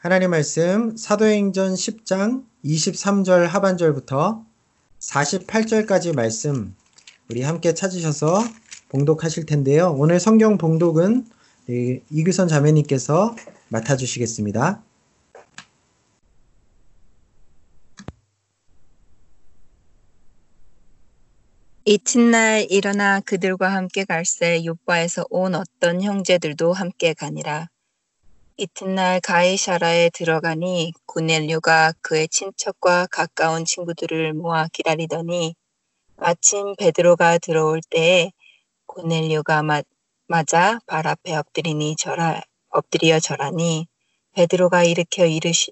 하나님 말씀 사도행전 10장 23절 하반절부터 48절까지 말씀 우리 함께 찾으셔서 봉독하실 텐데요. 오늘 성경 봉독은 이규선 자매님께서 맡아주시겠습니다. 이튿날 일어나 그들과 함께 갈새 요파에서 온 어떤 형제들도 함께 가니라. 이튿날 가이사라에 들어가니 고넬류가 그의 친척과 가까운 친구들을 모아 기다리더니 마침 베드로가 들어올 때에 고넬류가 맞아 발 앞에 엎드려 절하니 베드로가 일으켜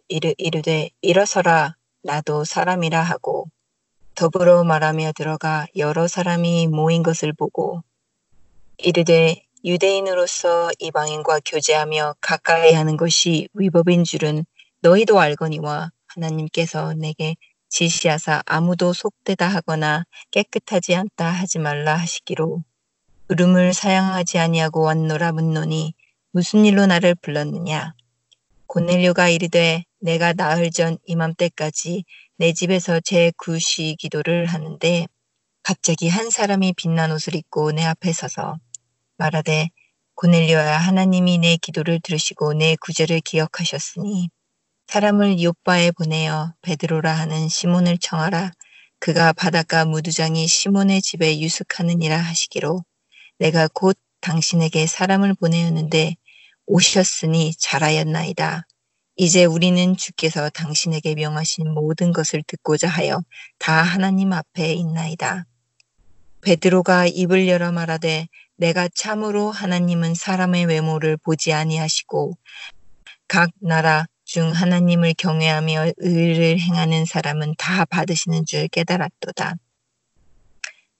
이르되 일어서라 나도 사람이라 하고 더불어 말하며 들어가 여러 사람이 모인 것을 보고 이르되 유대인으로서 이방인과 교제하며 가까이 하는 것이 위법인 줄은 너희도 알거니와 하나님께서 내게 지시하사 아무도 속되다 하거나 깨끗하지 않다 하지 말라 하시기로 부름을 사양하지 아니하고 왔노라 묻노니 무슨 일로 나를 불렀느냐. 고넬료가 이르되 내가 나흘 전 이맘때까지 내 집에서 제9시 기도를 하는데 갑자기 한 사람이 빛난 옷을 입고 내 앞에 서서 말하되 고넬료야 하나님이 내 기도를 들으시고 내 구제를 기억하셨으니 사람을 요파에 보내어 베드로라 하는 시몬을 청하라. 그가 바닷가 무두장이 시몬의 집에 유숙하느니라 하시기로 내가 곧 당신에게 사람을 보내었는데 오셨으니 잘하였나이다. 이제 우리는 주께서 당신에게 명하신 모든 것을 듣고자 하여 다 하나님 앞에 있나이다. 베드로가 입을 열어 말하되 내가 참으로 하나님은 사람의 외모를 보지 아니하시고 각 나라 중 하나님을 경외하며 의를 행하는 사람은 다 받으시는 줄 깨달았도다.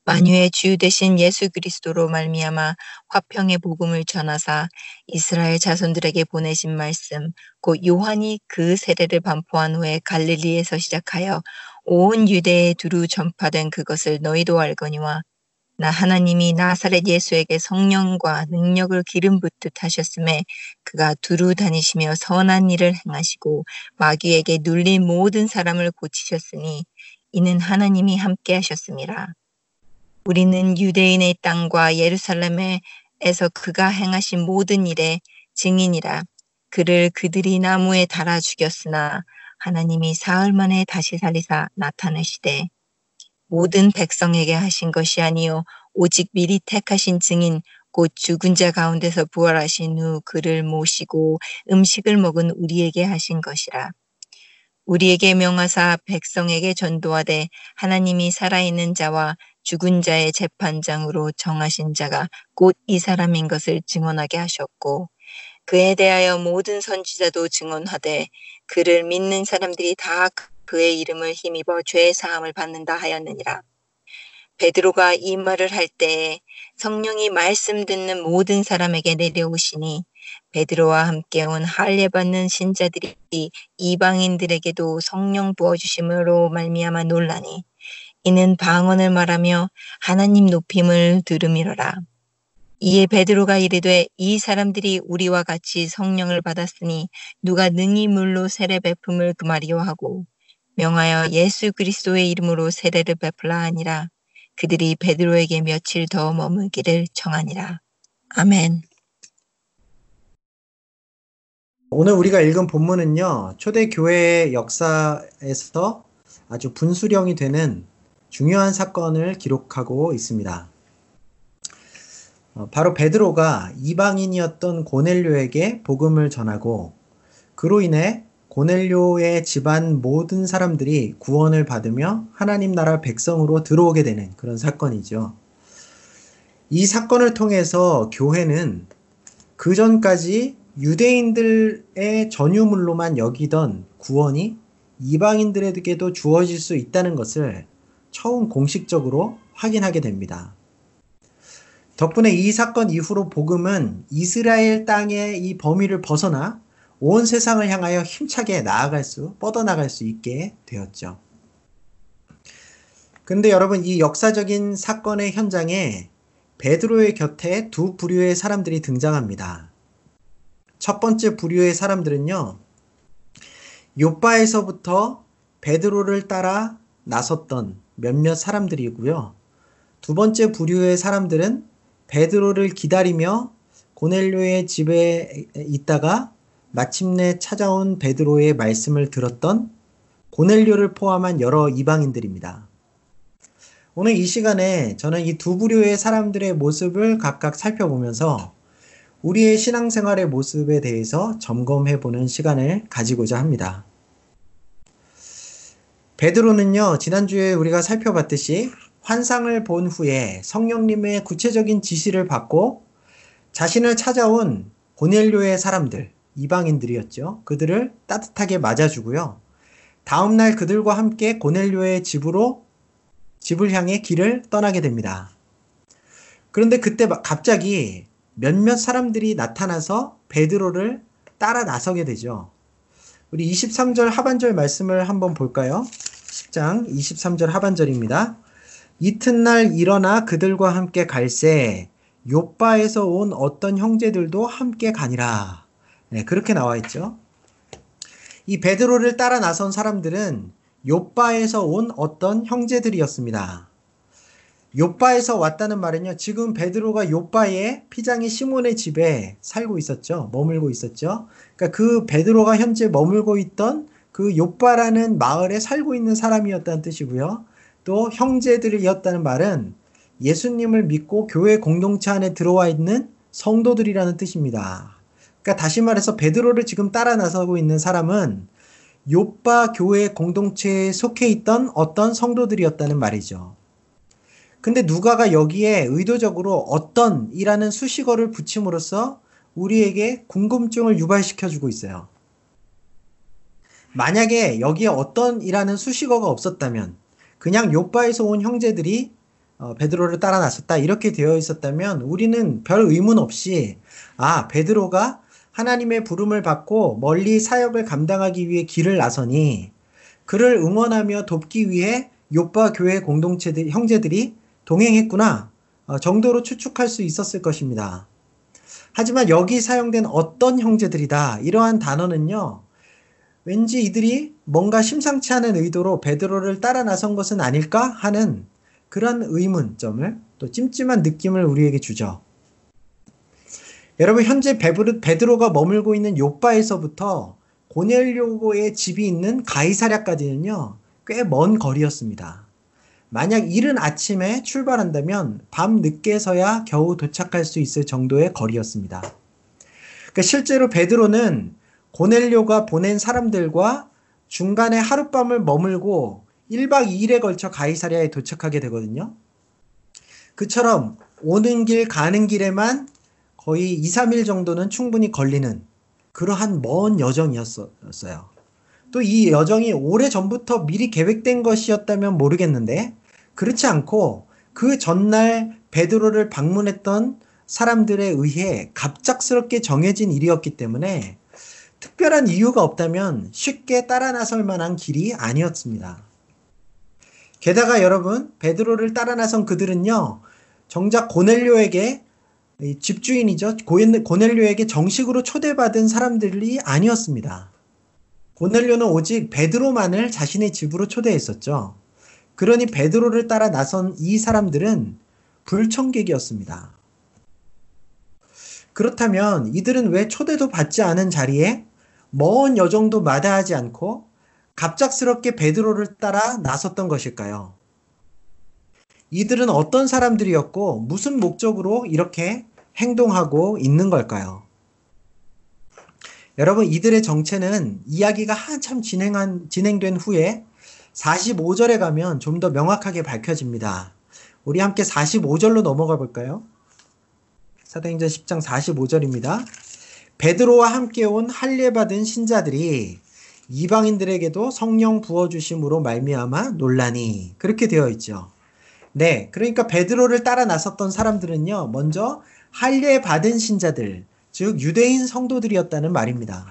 만유의 주 되신 예수 그리스도로 말미암아 화평의 복음을 전하사 이스라엘 자손들에게 보내신 말씀 곧 요한이 그 세례를 반포한 후에 갈릴리에서 시작하여 온 유대에 두루 전파된 그것을 너희도 알거니와 나 하나님이 나사렛 예수에게 성령과 능력을 기름 붓듯 하셨음에 그가 두루 다니시며 선한 일을 행하시고 마귀에게 눌린 모든 사람을 고치셨으니 이는 하나님이 함께 하셨음이라. 우리는 유대인의 땅과 예루살렘에서 그가 행하신 모든 일에 증인이라. 그를 그들이 나무에 달아 죽였으나 하나님이 사흘 만에 다시 살리사 나타내시되 모든 백성에게 하신 것이 아니요 오직 미리 택하신 증인 곧 죽은 자 가운데서 부활하신 후 그를 모시고 음식을 먹은 우리에게 하신 것이라. 우리에게 명하사 백성에게 전도하되 하나님이 살아있는 자와 죽은 자의 재판장으로 정하신 자가 곧 이 사람인 것을 증언하게 하셨고 그에 대하여 모든 선지자도 증언하되 그를 믿는 사람들이 다 그의 이름을 힘입어 죄 사함을 받는다 하였느니라. 베드로가 이 말을 할 때에 성령이 말씀 듣는 모든 사람에게 내려오시니 베드로와 함께 온 할례받는 신자들이 이방인들에게도 성령 부어주심으로 말미암아 놀라니 이는 방언을 말하며 하나님 높임을 들음이로라. 이에 베드로가 이르되 이 사람들이 우리와 같이 성령을 받았으니 누가 능히 물로 세례 베품을 금하리요 하고 명하여 예수 그리스도의 이름으로 세례를 베풀라 하니라. 그들이 베드로에게 며칠 더 머물기를 청하니라. 아멘. 오늘 우리가 읽은 본문은요. 초대교회의 역사에서 아주 분수령이 되는 중요한 사건을 기록하고 있습니다. 바로 베드로가 이방인이었던 고넬료에게 복음을 전하고 그로 인해 고넬료의 집안 모든 사람들이 구원을 받으며 하나님 나라 백성으로 들어오게 되는 그런 사건이죠. 이 사건을 통해서 교회는 그전까지 유대인들의 전유물로만 여기던 구원이 이방인들에게도 주어질 수 있다는 것을 처음 공식적으로 확인하게 됩니다. 덕분에 이 사건 이후로 복음은 이스라엘 땅의 이 범위를 벗어나 온 세상을 향하여 힘차게 뻗어나갈 수 있게 되었죠. 그런데 여러분, 이 역사적인 사건의 현장에 베드로의 곁에 두 부류의 사람들이 등장합니다. 첫 번째 부류의 사람들은요, 요파에서부터 베드로를 따라 나섰던 몇몇 사람들이고요. 두 번째 부류의 사람들은 베드로를 기다리며 고넬료의 집에 있다가 마침내 찾아온 베드로의 말씀을 들었던 고넬료를 포함한 여러 이방인들입니다. 오늘 이 시간에 저는 이 두 부류의 사람들의 모습을 각각 살펴보면서 우리의 신앙생활의 모습에 대해서 점검해보는 시간을 가지고자 합니다. 베드로는요, 지난주에 우리가 살펴봤듯이 환상을 본 후에 성령님의 구체적인 지시를 받고 자신을 찾아온 고넬료의 사람들, 이방인들이었죠. 그들을 따뜻하게 맞아주고요. 다음날 그들과 함께 고넬료의 집을 향해 길을 떠나게 됩니다. 그런데 그때 갑자기 몇몇 사람들이 나타나서 베드로를 따라 나서게 되죠. 우리 23절 하반절 말씀을 한번 볼까요? 10장 23절 하반절입니다. 이튿날 일어나 그들과 함께 갈새 요파에서 온 어떤 형제들도 함께 가니라. 네, 그렇게 나와 있죠. 이 베드로를 따라 나선 사람들은 요파에서 온 어떤 형제들이었습니다. 요파에서 왔다는 말은요, 지금 베드로가 요파의 피장이 시몬의 집에 살고 있었죠. 머물고 있었죠. 그러니까 그 베드로가 현재 머물고 있던 그 요파라는 마을에 살고 있는 사람이었다는 뜻이고요. 또 형제들이었다는 말은 예수님을 믿고 교회 공동체 안에 들어와 있는 성도들이라는 뜻입니다. 그러니까 다시 말해서 베드로를 지금 따라 나서고 있는 사람은 요파 교회 공동체에 속해 있던 어떤 성도들이었다는 말이죠. 근데 누가가 여기에 의도적으로 어떤 이라는 수식어를 붙임으로써 우리에게 궁금증을 유발시켜주고 있어요. 만약에 여기에 어떤 이라는 수식어가 없었다면, 그냥 요파에서 온 형제들이 베드로를 따라 나섰다 이렇게 되어 있었다면 우리는 별 의문 없이 아, 베드로가 하나님의 부름을 받고 멀리 사역을 감당하기 위해 길을 나서니 그를 응원하며 돕기 위해 요파 교회 공동체들 형제들이 동행했구나 정도로 추측할 수 있었을 것입니다. 하지만 여기 사용된 어떤 형제들이다 이러한 단어는요, 왠지 이들이 뭔가 심상치 않은 의도로 베드로를 따라 나선 것은 아닐까 하는 그런 의문점을, 또 찜찜한 느낌을 우리에게 주죠. 여러분, 현재 베드로가 머물고 있는 요파에서부터 고넬료의 집이 있는 가이사랴까지는요 꽤 먼 거리였습니다. 만약 이른 아침에 출발한다면 밤 늦게서야 겨우 도착할 수 있을 정도의 거리였습니다. 그러니까 실제로 베드로는 고넬료가 보낸 사람들과 중간에 하룻밤을 머물고 1박 2일에 걸쳐 가이사랴에 도착하게 되거든요. 그처럼 오는 길 가는 길에만 거의 2, 3일 정도는 충분히 걸리는 그러한 먼 여정이었어요. 또 이 여정이 오래전부터 미리 계획된 것이었다면 모르겠는데 그렇지 않고 그 전날 베드로를 방문했던 사람들에 의해 갑작스럽게 정해진 일이었기 때문에 특별한 이유가 없다면 쉽게 따라 나설 만한 길이 아니었습니다. 게다가 여러분, 베드로를 따라 나선 그들은요 정작 고넬료에게 집주인이죠, 고넬료에게 정식으로 초대받은 사람들이 아니었습니다. 고넬료는 오직 베드로만을 자신의 집으로 초대했었죠. 그러니 베드로를 따라 나선 이 사람들은 불청객이었습니다. 그렇다면 이들은 왜 초대도 받지 않은 자리에 먼 여정도 마다하지 않고 갑작스럽게 베드로를 따라 나섰던 것일까요? 이들은 어떤 사람들이었고 무슨 목적으로 이렇게 행동하고 있는 걸까요? 여러분, 이들의 정체는 이야기가 한참 진행된 후에 45절에 가면 좀 더 명확하게 밝혀집니다. 우리 함께 45절로 넘어가 볼까요? 사도행전 10장 45절입니다. 베드로와 함께 온 할례받은 신자들이 이방인들에게도 성령 부어주심으로 말미암아 논라니. 그렇게 되어 있죠. 네, 그러니까 베드로를 따라 나섰던 사람들은요, 먼저 할례받은 신자들, 즉 유대인 성도들이었다는 말입니다.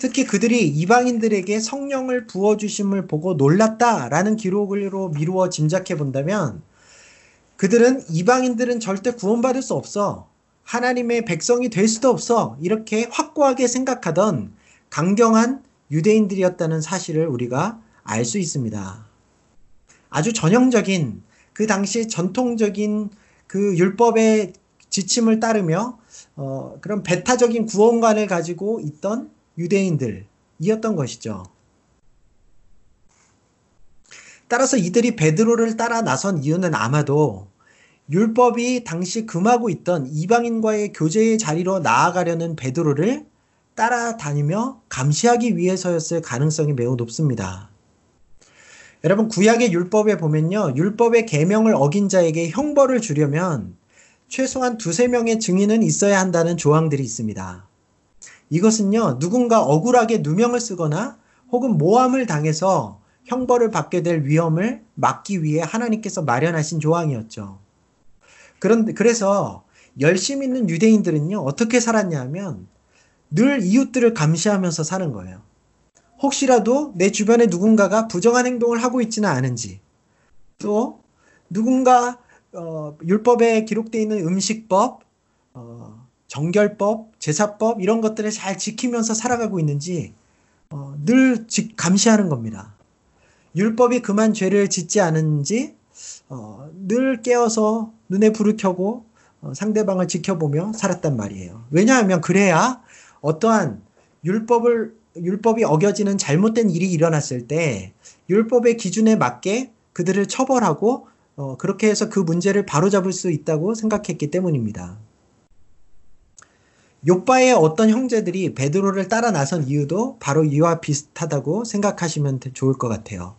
특히 그들이 이방인들에게 성령을 부어주심을 보고 놀랐다라는 기록으로 미루어 짐작해 본다면 그들은 이방인들은 절대 구원받을 수 없어, 하나님의 백성이 될 수도 없어 이렇게 확고하게 생각하던 강경한 유대인들이었다는 사실을 우리가 알 수 있습니다. 아주 전형적인 그 당시 전통적인 그 율법의 지침을 따르며 그런 배타적인 구원관을 가지고 있던 유대인들이었던 것이죠. 따라서 이들이 베드로를 따라 나선 이유는 아마도 율법이 당시 금하고 있던 이방인과의 교제의 자리로 나아가려는 베드로를 따라다니며 감시하기 위해서였을 가능성이 매우 높습니다. 여러분, 구약의 율법에 보면요, 율법의 계명을 어긴 자에게 형벌을 주려면 최소한 2~3명의 증인은 있어야 한다는 조항들이 있습니다. 이것은요, 누군가 억울하게 누명을 쓰거나 혹은 모함을 당해서 형벌을 받게 될 위험을 막기 위해 하나님께서 마련하신 조항이었죠. 그래서 열심 있는 유대인들은요, 어떻게 살았냐 하면 늘 이웃들을 감시하면서 사는 거예요. 혹시라도 내 주변에 누군가가 부정한 행동을 하고 있지는 않은지, 또 누군가 율법에 기록되어 있는 음식법, 정결법, 제사법 이런 것들을 잘 지키면서 살아가고 있는지 늘 감시하는 겁니다. 율법이 금한 죄를 짓지 않은지 늘 깨어서 눈에 불을 켜고 상대방을 지켜보며 살았단 말이에요. 왜냐하면 그래야 어떠한 율법이 어겨지는 잘못된 일이 일어났을 때 율법의 기준에 맞게 그들을 처벌하고 그렇게 해서 그 문제를 바로잡을 수 있다고 생각했기 때문입니다. 요파의 어떤 형제들이 베드로를 따라 나선 이유도 바로 이와 비슷하다고 생각하시면 좋을 것 같아요.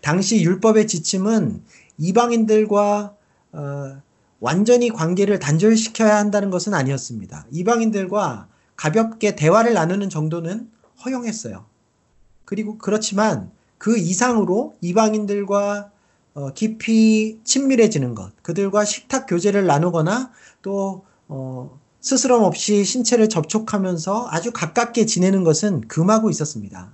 당시 율법의 지침은 이방인들과 완전히 관계를 단절시켜야 한다는 것은 아니었습니다. 이방인들과 가볍게 대화를 나누는 정도는 허용했어요. 그리고 그렇지만 그 이상으로 이방인들과 깊이 친밀해지는 것, 그들과 식탁 교제를 나누거나 또 스스럼 없이 신체를 접촉하면서 아주 가깝게 지내는 것은 금하고 있었습니다.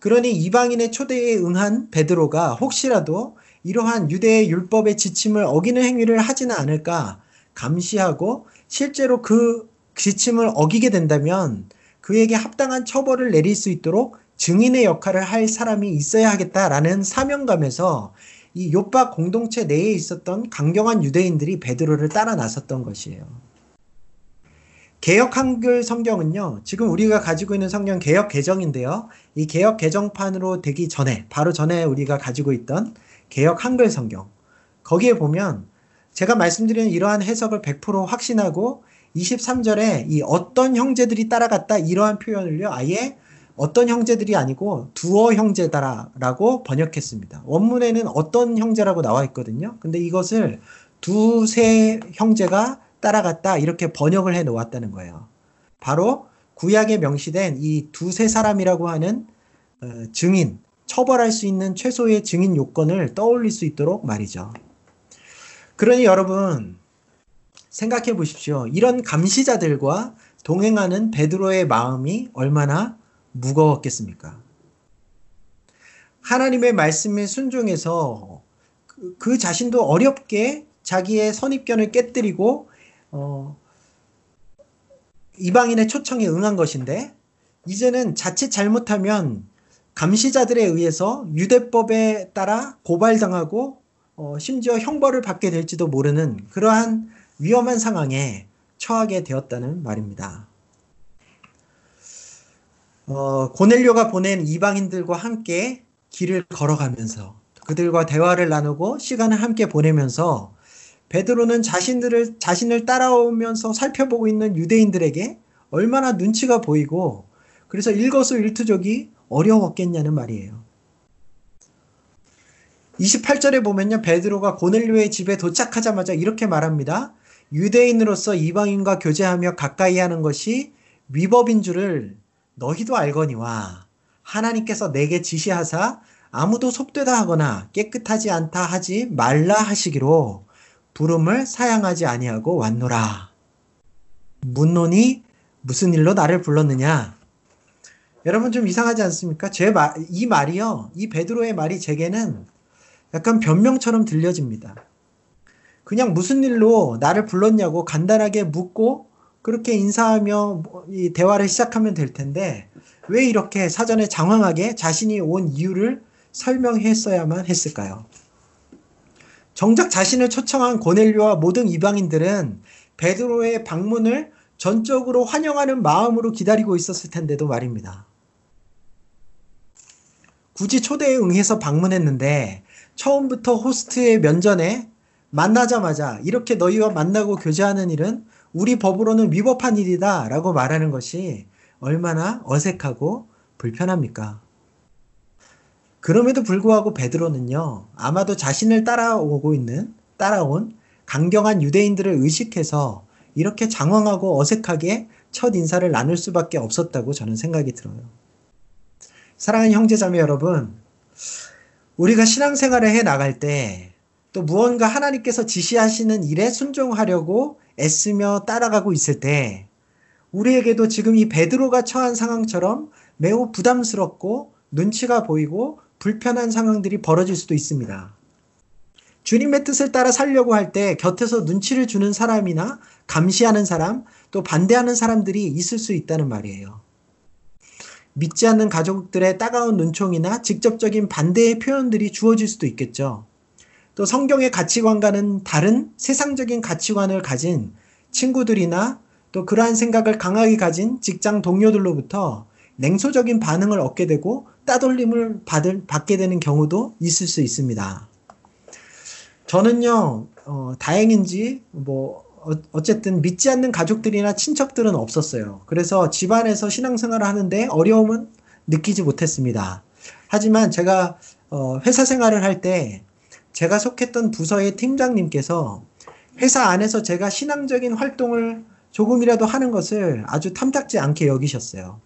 그러니 이방인의 초대에 응한 베드로가 혹시라도 이러한 유대의 율법의 지침을 어기는 행위를 하지는 않을까 감시하고 실제로 그 지침을 어기게 된다면 그에게 합당한 처벌을 내릴 수 있도록 증인의 역할을 할 사람이 있어야 하겠다라는 사명감에서 이 요파 공동체 내에 있었던 강경한 유대인들이 베드로를 따라 나섰던 것이에요. 개역 한글 성경은요, 지금 우리가 가지고 있는 성경 개역 개정인데요, 이 개역 개정판으로 되기 전에, 바로 전에 우리가 가지고 있던 개역 한글 성경, 거기에 보면 제가 말씀드리는 이러한 해석을 100% 확신하고 23절에 이 어떤 형제들이 따라갔다 이러한 표현을요, 아예 어떤 형제들이 아니고 두어 형제다라고 번역했습니다. 원문에는 어떤 형제라고 나와 있거든요. 근데 이것을 두세 형제가 따라갔다 이렇게 번역을 해 놓았다는 거예요. 바로 구약에 명시된 이 두세 사람이라고 하는 증인, 처벌할 수 있는 최소의 증인 요건을 떠올릴 수 있도록 말이죠. 그러니 여러분 생각해 보십시오. 이런 감시자들과 동행하는 베드로의 마음이 얼마나 무거웠겠습니까? 하나님의 말씀에 순종해서 그 자신도 어렵게 자기의 선입견을 깨뜨리고 이방인의 초청에 응한 것인데, 이제는 자칫 잘못하면 감시자들에 의해서 유대법에 따라 고발당하고 심지어 형벌을 받게 될지도 모르는 그러한 위험한 상황에 처하게 되었다는 말입니다. 고넬료가 보낸 이방인들과 함께 길을 걸어가면서 그들과 대화를 나누고 시간을 함께 보내면서 베드로는 자신을 따라오면서 살펴보고 있는 유대인들에게 얼마나 눈치가 보이고 그래서 일거수일투족이 어려웠겠냐는 말이에요. 28절에 보면요, 베드로가 고넬료의 집에 도착하자마자 이렇게 말합니다. 유대인으로서 이방인과 교제하며 가까이 하는 것이 위법인 줄을 너희도 알거니와 하나님께서 내게 지시하사 아무도 속되다 하거나 깨끗하지 않다 하지 말라 하시기로 부름을 사양하지 아니하고 왔노라. 문노니 무슨 일로 나를 불렀느냐? 여러분 좀 이상하지 않습니까? 이 말이요, 이 베드로의 말이 제게는 약간 변명처럼 들려집니다. 그냥 무슨 일로 나를 불렀냐고 간단하게 묻고 그렇게 인사하며 대화를 시작하면 될 텐데, 왜 이렇게 사전에 장황하게 자신이 온 이유를 설명했어야만 했을까요? 정작 자신을 초청한 고넬류와 모든 이방인들은 베드로의 방문을 전적으로 환영하는 마음으로 기다리고 있었을 텐데도 말입니다. 굳이 초대에 응해서 방문했는데 처음부터 호스트의 면전에 만나자마자 이렇게 너희와 만나고 교제하는 일은 우리 법으로는 위법한 일이다 라고 말하는 것이 얼마나 어색하고 불편합니까? 그럼에도 불구하고 베드로는요, 아마도 자신을 따라온 강경한 유대인들을 의식해서 이렇게 장황하고 어색하게 첫 인사를 나눌 수밖에 없었다고 저는 생각이 들어요. 사랑하는 형제자매 여러분, 우리가 신앙생활을 해나갈 때 또 무언가 하나님께서 지시하시는 일에 순종하려고 애쓰며 따라가고 있을 때 우리에게도 지금 이 베드로가 처한 상황처럼 매우 부담스럽고 눈치가 보이고 불편한 상황들이 벌어질 수도 있습니다. 주님의 뜻을 따라 살려고 할 때 곁에서 눈치를 주는 사람이나 감시하는 사람, 또 반대하는 사람들이 있을 수 있다는 말이에요. 믿지 않는 가족들의 따가운 눈총이나 직접적인 반대의 표현들이 주어질 수도 있겠죠. 또 성경의 가치관과는 다른 세상적인 가치관을 가진 친구들이나 또 그러한 생각을 강하게 가진 직장 동료들로부터 냉소적인 반응을 얻게 되고 따돌림을 받게 되는 경우도 있을 수 있습니다. 저는요, 다행인지 어쨌든 믿지 않는 가족들이나 친척들은 없었어요. 그래서 집안에서 신앙생활을 하는데 어려움은 느끼지 못했습니다. 하지만 제가 회사 생활을 할 때 제가 속했던 부서의 팀장님께서 회사 안에서 제가 신앙적인 활동을 조금이라도 하는 것을 아주 탐탁지 않게 여기셨어요.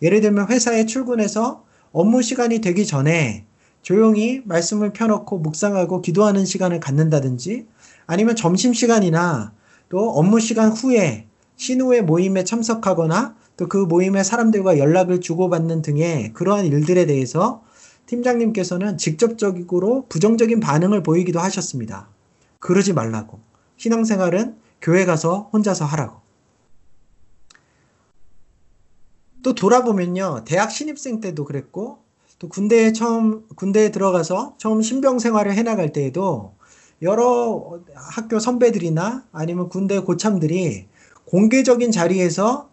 예를 들면 회사에 출근해서 업무 시간이 되기 전에 조용히 말씀을 펴놓고 묵상하고 기도하는 시간을 갖는다든지, 아니면 점심시간이나 또 업무 시간 후에 신우회 모임에 참석하거나 또 그 모임의 사람들과 연락을 주고받는 등의 그러한 일들에 대해서 팀장님께서는 직접적으로 부정적인 반응을 보이기도 하셨습니다. 그러지 말라고, 신앙생활은 교회 가서 혼자서 하라고. 또 돌아보면요, 대학 신입생 때도 그랬고, 또 군대에 들어가서 처음 신병 생활을 해나갈 때에도 여러 학교 선배들이나 아니면 군대 고참들이 공개적인 자리에서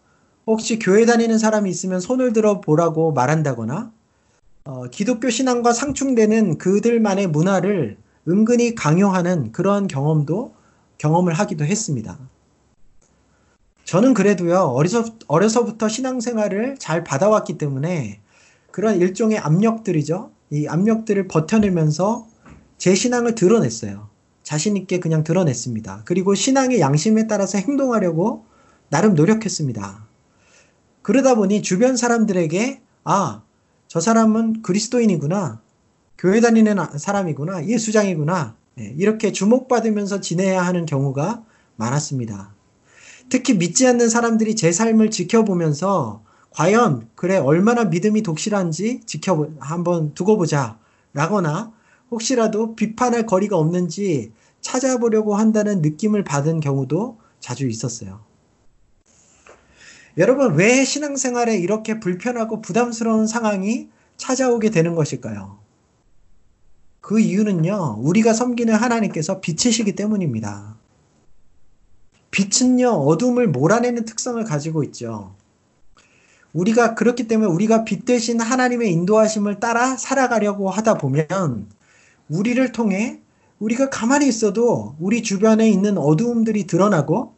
혹시 교회 다니는 사람이 있으면 손을 들어보라고 말한다거나, 기독교 신앙과 상충되는 그들만의 문화를 은근히 강요하는 그런 경험을 하기도 했습니다. 저는 그래도요, 어려서부터 신앙생활을 잘 받아왔기 때문에 그런 일종의 압력들이죠. 이 압력들을 버텨내면서 제 신앙을 드러냈어요. 자신있게 그냥 드러냈습니다. 그리고 신앙의 양심에 따라서 행동하려고 나름 노력했습니다. 그러다 보니 주변 사람들에게, 아, 저 사람은 그리스도인이구나, 교회 다니는 사람이구나, 예수장이구나, 이렇게 주목받으면서 지내야 하는 경우가 많았습니다. 특히 믿지 않는 사람들이 제 삶을 지켜보면서 과연 그래 얼마나 믿음이 독실한지 한번 두고 보자 라거나, 혹시라도 비판할 거리가 없는지 찾아보려고 한다는 느낌을 받은 경우도 자주 있었어요. 여러분, 왜 신앙생활에 이렇게 불편하고 부담스러운 상황이 찾아오게 되는 것일까요? 그 이유는요, 우리가 섬기는 하나님께서 빛이시기 때문입니다. 빛은요, 어둠을 몰아내는 특성을 가지고 있죠. 그렇기 때문에 우리가 빛 대신 하나님의 인도하심을 따라 살아가려고 하다 보면 우리를 통해 우리가 가만히 있어도 우리 주변에 있는 어두움들이 드러나고,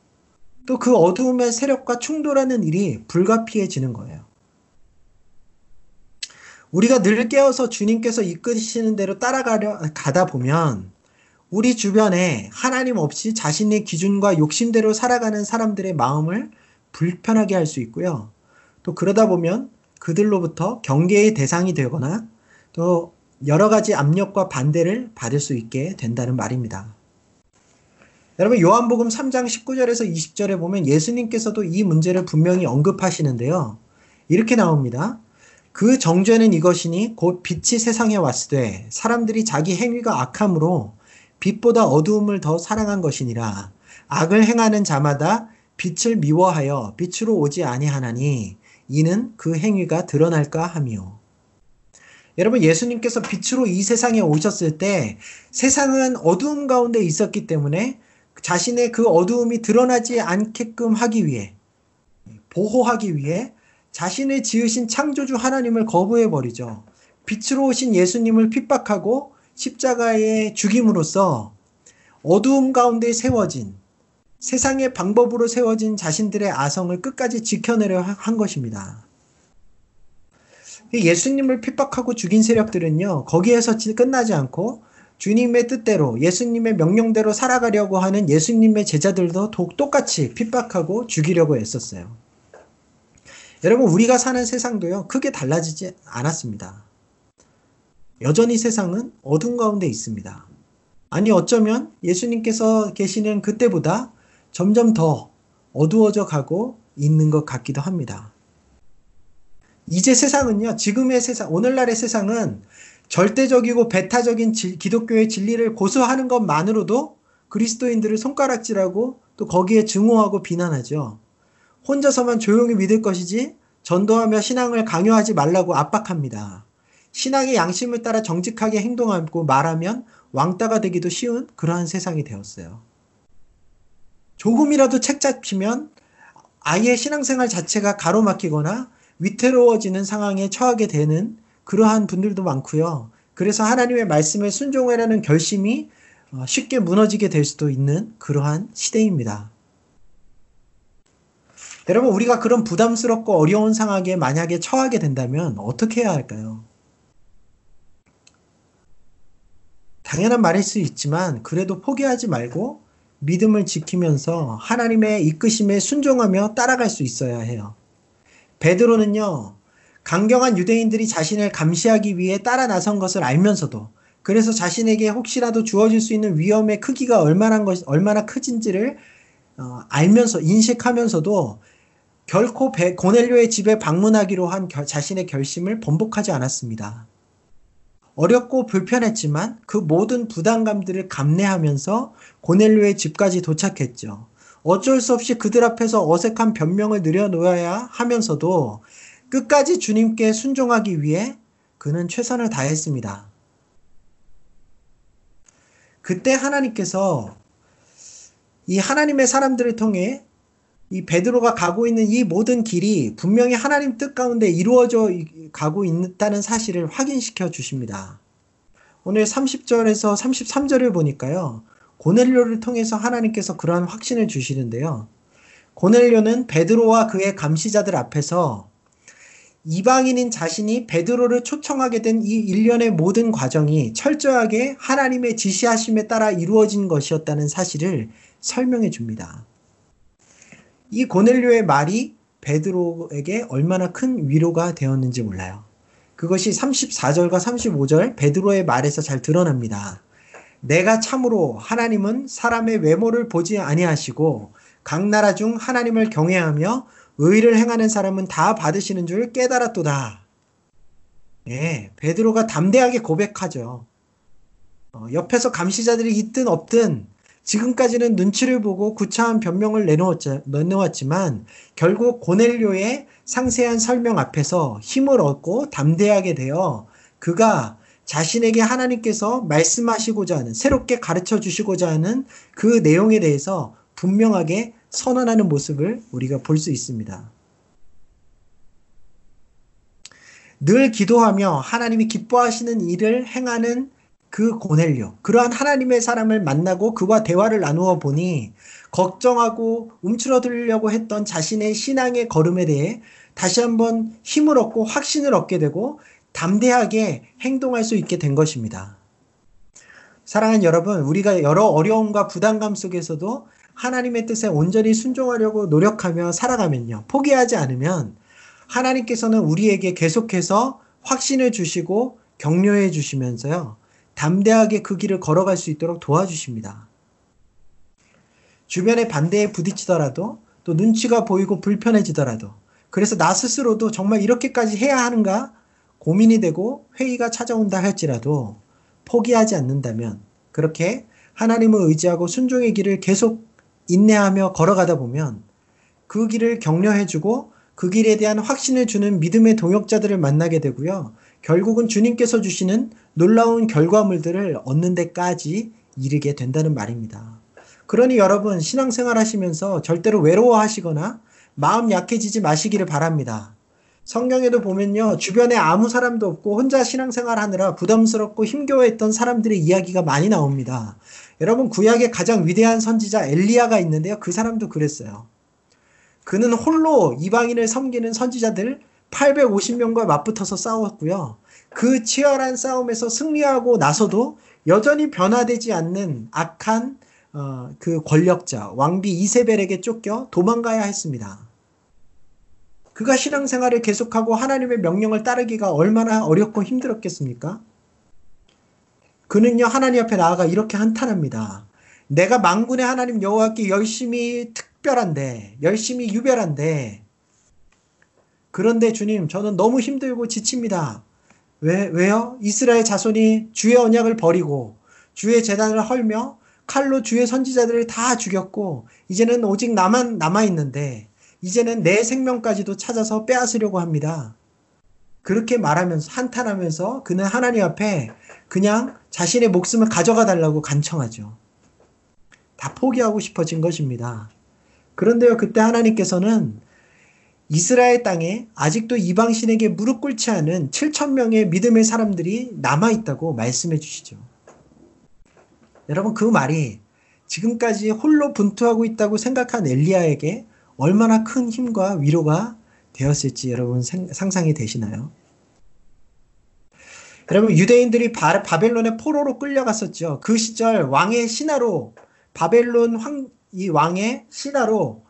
또 그 어두움의 세력과 충돌하는 일이 불가피해지는 거예요. 우리가 늘 깨어서 주님께서 이끄시는 대로 따라가다 보면 우리 주변에 하나님 없이 자신의 기준과 욕심대로 살아가는 사람들의 마음을 불편하게 할 수 있고요. 또 그러다 보면 그들로부터 경계의 대상이 되거나 또 여러 가지 압력과 반대를 받을 수 있게 된다는 말입니다. 여러분, 요한복음 3장 19절에서 20절에 보면 예수님께서도 이 문제를 분명히 언급하시는데요, 이렇게 나옵니다. 그 정죄는 이것이니 곧 빛이 세상에 왔으되 사람들이 자기 행위가 악함으로 빛보다 어두움을 더 사랑한 것이니라. 악을 행하는 자마다 빛을 미워하여 빛으로 오지 아니하나니 이는 그 행위가 드러날까 하며. 여러분, 예수님께서 빛으로 이 세상에 오셨을 때 세상은 어두움 가운데 있었기 때문에 자신의 그 어두움이 드러나지 않게끔 하기 위해, 보호하기 위해 자신을 지으신 창조주 하나님을 거부해버리죠. 빛으로 오신 예수님을 핍박하고 십자가에 죽임으로써 어두움 가운데 세워진, 세상의 방법으로 세워진 자신들의 아성을 끝까지 지켜내려 한 것입니다. 예수님을 핍박하고 죽인 세력들은요, 거기에서 끝나지 않고 주님의 뜻대로, 예수님의 명령대로 살아가려고 하는 예수님의 제자들도 똑같이 핍박하고 죽이려고 애썼어요. 여러분, 우리가 사는 세상도요, 크게 달라지지 않았습니다. 여전히 세상은 어둠 가운데 있습니다. 아니, 어쩌면 예수님께서 계시는 그때보다 점점 더 어두워져 가고 있는 것 같기도 합니다. 이제 세상은요, 지금의 세상, 오늘날의 세상은 절대적이고 배타적인 기독교의 진리를 고수하는 것만으로도 그리스도인들을 손가락질하고 또 거기에 증오하고 비난하죠. 혼자서만 조용히 믿을 것이지 전도하며 신앙을 강요하지 말라고 압박합니다. 신앙의 양심을 따라 정직하게 행동하고 말하면 왕따가 되기도 쉬운 그러한 세상이 되었어요. 조금이라도 책 잡히면 아예 신앙생활 자체가 가로막히거나 위태로워지는 상황에 처하게 되는 그러한 분들도 많고요. 그래서 하나님의 말씀에 순종하라는 결심이 쉽게 무너지게 될 수도 있는 그러한 시대입니다. 여러분, 우리가 그런 부담스럽고 어려운 상황에 만약에 처하게 된다면 어떻게 해야 할까요? 당연한 말일 수 있지만 그래도 포기하지 말고 믿음을 지키면서 하나님의 이끄심에 순종하며 따라갈 수 있어야 해요. 베드로는요, 강경한 유대인들이 자신을 감시하기 위해 따라 나선 것을 알면서도, 그래서 자신에게 혹시라도 주어질 수 있는 위험의 크기가 얼마나 크진지를 알면서, 인식하면서도 결코 고넬료의 집에 방문하기로 한 자신의 결심을 번복하지 않았습니다. 어렵고 불편했지만 그 모든 부담감들을 감내하면서 고넬료의 집까지 도착했죠. 어쩔 수 없이 그들 앞에서 어색한 변명을 늘여놓아야 하면서도 끝까지 주님께 순종하기 위해 그는 최선을 다했습니다. 그때 하나님께서 이 하나님의 사람들을 통해 이 베드로가 가고 있는 이 모든 길이 분명히 하나님 뜻 가운데 이루어져 가고 있다는 사실을 확인시켜 주십니다. 오늘 30절에서 33절을 보니까요, 고넬료를 통해서 하나님께서 그러한 확신을 주시는데요. 고넬료는 베드로와 그의 감시자들 앞에서 이방인인 자신이 베드로를 초청하게 된 이 일련의 모든 과정이 철저하게 하나님의 지시하심에 따라 이루어진 것이었다는 사실을 설명해 줍니다. 이 고넬료의 말이 베드로에게 얼마나 큰 위로가 되었는지 몰라요. 그것이 34절과 35절 베드로의 말에서 잘 드러납니다. 내가 참으로 하나님은 사람의 외모를 보지 아니하시고 각 나라 중 하나님을 경외하며 의를 행하는 사람은 다 받으시는 줄 깨달았도다. 예, 베드로가 담대하게 고백하죠. 옆에서 감시자들이 있든 없든 지금까지는 눈치를 보고 구차한 변명을 내놓았지만 결국 고넬료의 상세한 설명 앞에서 힘을 얻고 담대하게 되어 그가 자신에게 하나님께서 말씀하시고자 하는, 새롭게 가르쳐 주시고자 하는 그 내용에 대해서 분명하게 선언하는 모습을 우리가 볼 수 있습니다. 늘 기도하며 하나님이 기뻐하시는 일을 행하는 그 고넬료, 그러한 하나님의 사람을 만나고 그와 대화를 나누어 보니 걱정하고 움츠러들려고 했던 자신의 신앙의 걸음에 대해 다시 한번 힘을 얻고 확신을 얻게 되고 담대하게 행동할 수 있게 된 것입니다. 사랑하는 여러분, 우리가 여러 어려움과 부담감 속에서도 하나님의 뜻에 온전히 순종하려고 노력하며 살아가면요, 포기하지 않으면 하나님께서는 우리에게 계속해서 확신을 주시고 격려해 주시면서요, 담대하게 그 길을 걸어갈 수 있도록 도와주십니다. 주변의 반대에 부딪히더라도, 또 눈치가 보이고 불편해지더라도, 그래서 나 스스로도 정말 이렇게까지 해야 하는가 고민이 되고 회의가 찾아온다 할지라도 포기하지 않는다면, 그렇게 하나님을 의지하고 순종의 길을 계속 인내하며 걸어가다 보면 그 길을 격려해주고 그 길에 대한 확신을 주는 믿음의 동역자들을 만나게 되고요. 결국은 주님께서 주시는 놀라운 결과물들을 얻는 데까지 이르게 된다는 말입니다. 그러니 여러분, 신앙생활 하시면서 절대로 외로워하시거나 마음 약해지지 마시기를 바랍니다. 성경에도 보면요, 주변에 아무 사람도 없고 혼자 신앙생활 하느라 부담스럽고 힘겨워했던 사람들의 이야기가 많이 나옵니다. 여러분, 구약의 가장 위대한 선지자 엘리야가 있는데요, 그 사람도 그랬어요. 그는 홀로 이방인을 섬기는 선지자들 850명과 맞붙어서 싸웠고요. 그 치열한 싸움에서 승리하고 나서도 여전히 변화되지 않는 악한 그 권력자 왕비 이세벨에게 쫓겨 도망가야 했습니다. 그가 신앙생활을 계속하고 하나님의 명령을 따르기가 얼마나 어렵고 힘들었겠습니까? 그는요, 하나님 앞에 나아가 이렇게 한탄합니다. 내가 만군의 하나님 여호와께 열심히 특별한데, 열심히 유별한데, 그런데 주님, 저는 너무 힘들고 지칩니다. 왜요? 이스라엘 자손이 주의 언약을 버리고 주의 제단을 헐며 칼로 주의 선지자들을 다 죽였고 이제는 오직 나만 남아있는데 이제는 내 생명까지도 찾아서 빼앗으려고 합니다. 그렇게 말하면서, 한탄하면서 그는 하나님 앞에 그냥 자신의 목숨을 가져가 달라고 간청하죠. 다 포기하고 싶어진 것입니다. 그런데요, 그때 하나님께서는 이스라엘 땅에 아직도 이방신에게 무릎 꿇지 않은 7,000명의 믿음의 사람들이 남아있다고 말씀해 주시죠. 여러분, 그 말이 지금까지 홀로 분투하고 있다고 생각한 엘리야에게 얼마나 큰 힘과 위로가 되었을지 여러분 상상이 되시나요? 여러분, 유대인들이 바벨론의 포로로 끌려갔었죠. 그 시절 왕의 신하로, 바벨론 이 왕의 신하로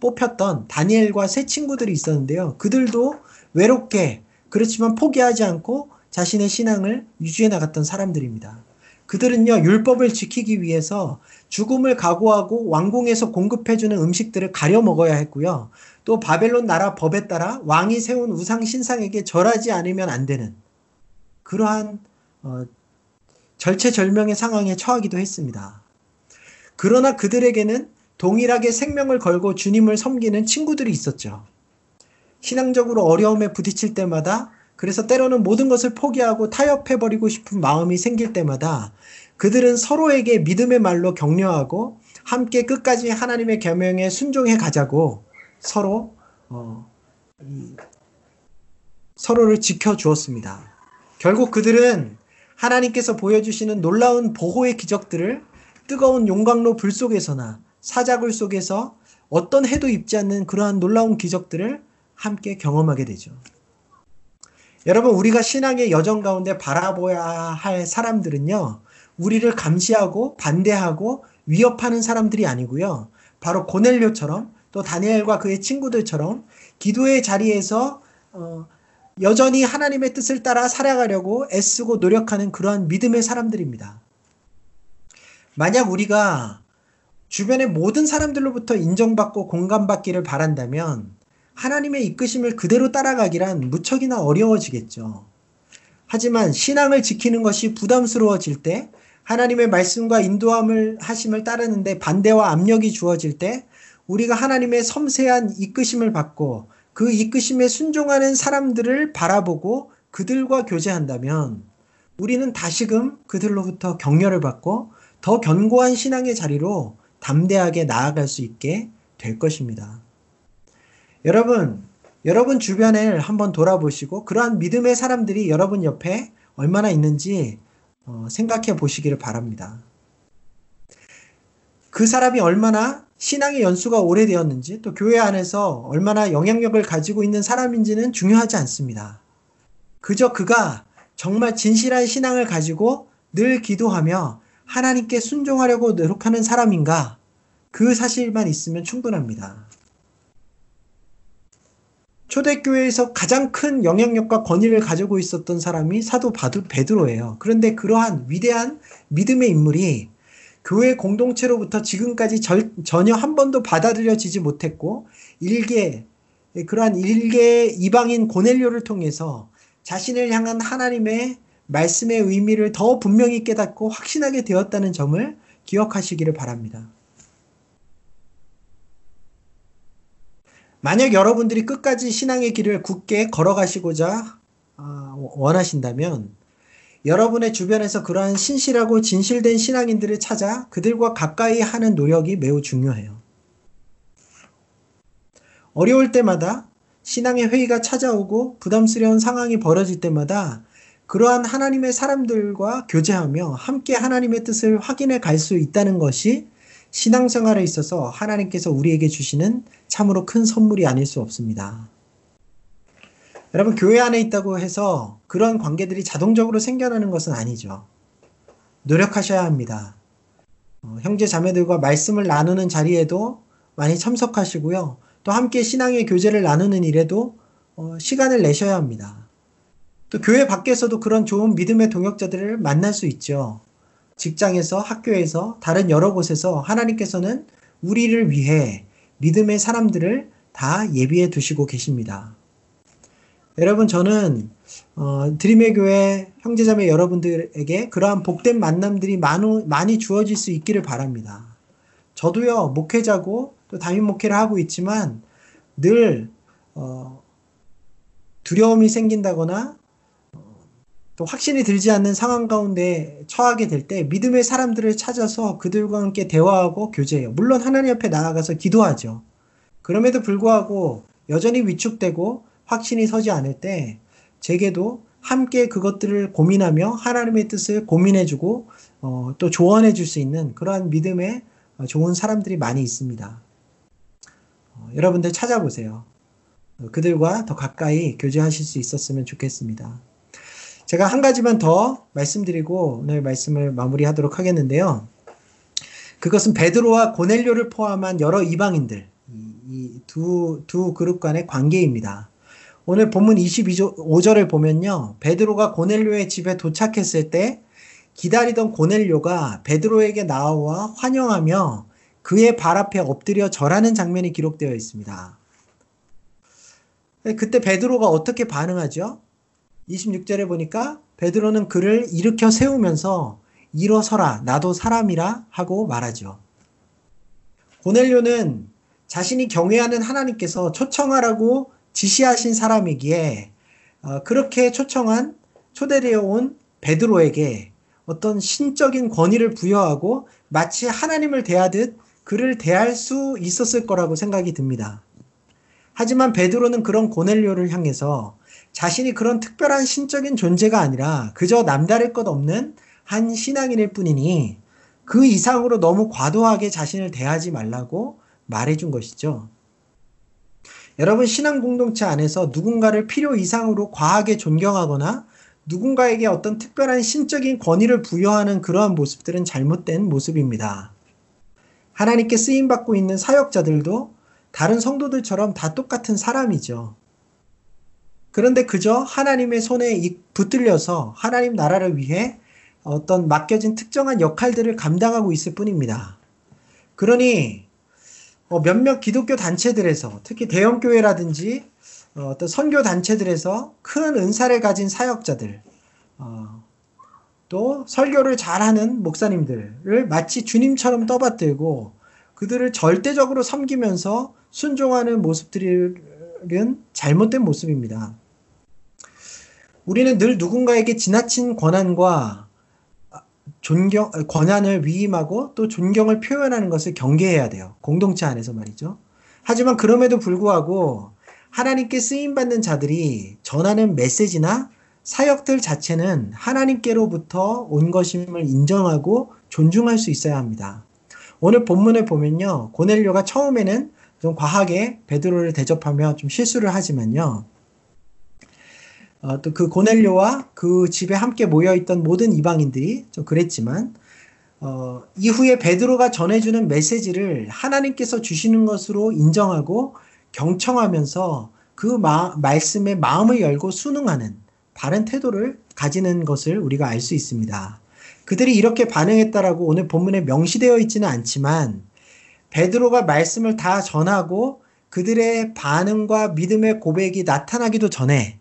뽑혔던 다니엘과 세 친구들이 있었는데요. 그들도 외롭게, 그렇지만 포기하지 않고 자신의 신앙을 유지해 나갔던 사람들입니다. 그들은요, 율법을 지키기 위해서 죽음을 각오하고 왕궁에서 공급해주는 음식들을 가려 먹어야 했고요. 또 바벨론 나라 법에 따라 왕이 세운 우상 신상에게 절하지 않으면 안 되는 그러한 절체절명의 상황에 처하기도 했습니다. 그러나 그들에게는 동일하게 생명을 걸고 주님을 섬기는 친구들이 있었죠. 신앙적으로 어려움에 부딪힐 때마다, 그래서 때로는 모든 것을 포기하고 타협해버리고 싶은 마음이 생길 때마다 그들은 서로에게 믿음의 말로 격려하고 함께 끝까지 하나님의 계명에 순종해 가자고 서로 서로를 지켜주었습니다. 결국 그들은 하나님께서 보여주시는 놀라운 보호의 기적들을 뜨거운 용광로 불 속에서나 사자굴 속에서 어떤 해도 입지 않는 그러한 놀라운 기적들을 함께 경험하게 되죠. 여러분, 우리가 신앙의 여정 가운데 바라봐야 할 사람들은요, 우리를 감시하고 반대하고 위협하는 사람들이 아니고요, 바로 고넬류처럼, 또 다니엘과 그의 친구들처럼 기도의 자리에서 여전히 하나님의 뜻을 따라 살아가려고 애쓰고 노력하는 그러한 믿음의 사람들입니다. 만약 우리가 주변의 모든 사람들로부터 인정받고 공감받기를 바란다면 하나님의 이끄심을 그대로 따라가기란 무척이나 어려워지겠죠. 하지만 신앙을 지키는 것이 부담스러워질 때, 하나님의 말씀과 인도함을 하심을 따르는데 반대와 압력이 주어질 때, 우리가 하나님의 섬세한 이끄심을 받고 그 이끄심에 순종하는 사람들을 바라보고 그들과 교제한다면 우리는 다시금 그들로부터 격려를 받고 더 견고한 신앙의 자리로 담대하게 나아갈 수 있게 될 것입니다. 여러분 주변을 한번 돌아보시고 그러한 믿음의 사람들이 여러분 옆에 얼마나 있는지 생각해 보시기를 바랍니다. 그 사람이 얼마나 신앙의 연수가 오래되었는지, 또 교회 안에서 얼마나 영향력을 가지고 있는 사람인지는 중요하지 않습니다. 그저 그가 정말 진실한 신앙을 가지고 늘 기도하며 하나님께 순종하려고 노력하는 사람인가, 그 사실만 있으면 충분합니다. 초대교회에서 가장 큰 영향력과 권위를 가지고 있었던 사람이 사도 베드로예요. 그런데 그러한 위대한 믿음의 인물이 교회 공동체로부터 지금까지 전혀 한 번도 받아들여지지 못했고, 그러한 일개의 이방인 고넬료를 통해서 자신을 향한 하나님의 말씀의 의미를 더 분명히 깨닫고 확신하게 되었다는 점을 기억하시기를 바랍니다. 만약 여러분들이 끝까지 신앙의 길을 굳게 걸어가시고자 원하신다면 여러분의 주변에서 그러한 신실하고 진실된 신앙인들을 찾아 그들과 가까이 하는 노력이 매우 중요해요. 어려울 때마다 신앙의 회의가 찾아오고 부담스러운 상황이 벌어질 때마다 그러한 하나님의 사람들과 교제하며 함께 하나님의 뜻을 확인해 갈 수 있다는 것이 신앙생활에 있어서 하나님께서 우리에게 주시는 참으로 큰 선물이 아닐 수 없습니다. 여러분, 교회 안에 있다고 해서 그러한 관계들이 자동적으로 생겨나는 것은 아니죠. 노력하셔야 합니다. 형제 자매들과 말씀을 나누는 자리에도 많이 참석하시고요. 또 함께 신앙의 교제를 나누는 일에도 시간을 내셔야 합니다. 또 교회 밖에서도 그런 좋은 믿음의 동역자들을 만날 수 있죠. 직장에서, 학교에서, 다른 여러 곳에서 하나님께서는 우리를 위해 믿음의 사람들을 다 예비해 두시고 계십니다. 여러분, 저는 드림의 교회 형제자매 여러분들에게 그러한 복된 만남들이 많이 주어질 수 있기를 바랍니다. 저도요, 목회자고 또 담임 목회를 하고 있지만 늘 두려움이 생긴다거나 또 확신이 들지 않는 상황 가운데 처하게 될 때 믿음의 사람들을 찾아서 그들과 함께 대화하고 교제해요. 물론 하나님 앞에 나아가서 기도하죠. 그럼에도 불구하고 여전히 위축되고 확신이 서지 않을 때 제게도 함께 그것들을 고민하며 하나님의 뜻을 고민해주고 또 조언해줄 수 있는 그러한 믿음의 좋은 사람들이 많이 있습니다. 여러분들 찾아보세요. 그들과 더 가까이 교제하실 수 있었으면 좋겠습니다. 제가 한 가지만 더 말씀드리고 오늘 말씀을 마무리하도록 하겠는데요. 그것은 베드로와 고넬료를 포함한 여러 이방인들, 이 두 그룹 간의 관계입니다. 오늘 본문 25절을 보면요. 베드로가 고넬료의 집에 도착했을 때 기다리던 고넬료가 베드로에게 나와 환영하며 그의 발 앞에 엎드려 절하는 장면이 기록되어 있습니다. 그때 베드로가 어떻게 반응하죠? 26절에 보니까 베드로는 그를 일으켜 세우면서 일어서라, 나도 사람이라 하고 말하죠. 고넬료는 자신이 경외하는 하나님께서 초청하라고 지시하신 사람이기에 그렇게 초청한 초대되어 온 베드로에게 어떤 신적인 권위를 부여하고 마치 하나님을 대하듯 그를 대할 수 있었을 거라고 생각이 듭니다. 하지만 베드로는 그런 고넬료를 향해서 자신이 그런 특별한 신적인 존재가 아니라 그저 남다를 것 없는 한 신앙인일 뿐이니 그 이상으로 너무 과도하게 자신을 대하지 말라고 말해준 것이죠. 여러분, 신앙 공동체 안에서 누군가를 필요 이상으로 과하게 존경하거나 누군가에게 어떤 특별한 신적인 권위를 부여하는 그러한 모습들은 잘못된 모습입니다. 하나님께 쓰임받고 있는 사역자들도 다른 성도들처럼 다 똑같은 사람이죠. 그런데 그저 하나님의 손에 붙들려서 하나님 나라를 위해 어떤 맡겨진 특정한 역할들을 감당하고 있을 뿐입니다. 그러니 몇몇 기독교 단체들에서 특히 대형교회라든지 어떤 선교 단체들에서 큰 은사를 가진 사역자들 또 설교를 잘하는 목사님들을 마치 주님처럼 떠받들고 그들을 절대적으로 섬기면서 순종하는 모습들은 잘못된 모습입니다. 우리는 늘 누군가에게 지나친 권한과 권한을 위임하고 또 존경을 표현하는 것을 경계해야 돼요. 공동체 안에서 말이죠. 하지만 그럼에도 불구하고 하나님께 쓰임받는 자들이 전하는 메시지나 사역들 자체는 하나님께로부터 온 것임을 인정하고 존중할 수 있어야 합니다. 오늘 본문을 보면요. 고넬료가 처음에는 좀 과하게 베드로를 대접하며 좀 실수를 하지만요. 또 그 고넬료와 그 집에 함께 모여있던 모든 이방인들이 좀 그랬지만 이후에 베드로가 전해주는 메시지를 하나님께서 주시는 것으로 인정하고 경청하면서 그 말씀에 마음을 열고 순응하는 바른 태도를 가지는 것을 우리가 알 수 있습니다. 그들이 이렇게 반응했다라고 오늘 본문에 명시되어 있지는 않지만 베드로가 말씀을 다 전하고 그들의 반응과 믿음의 고백이 나타나기도 전에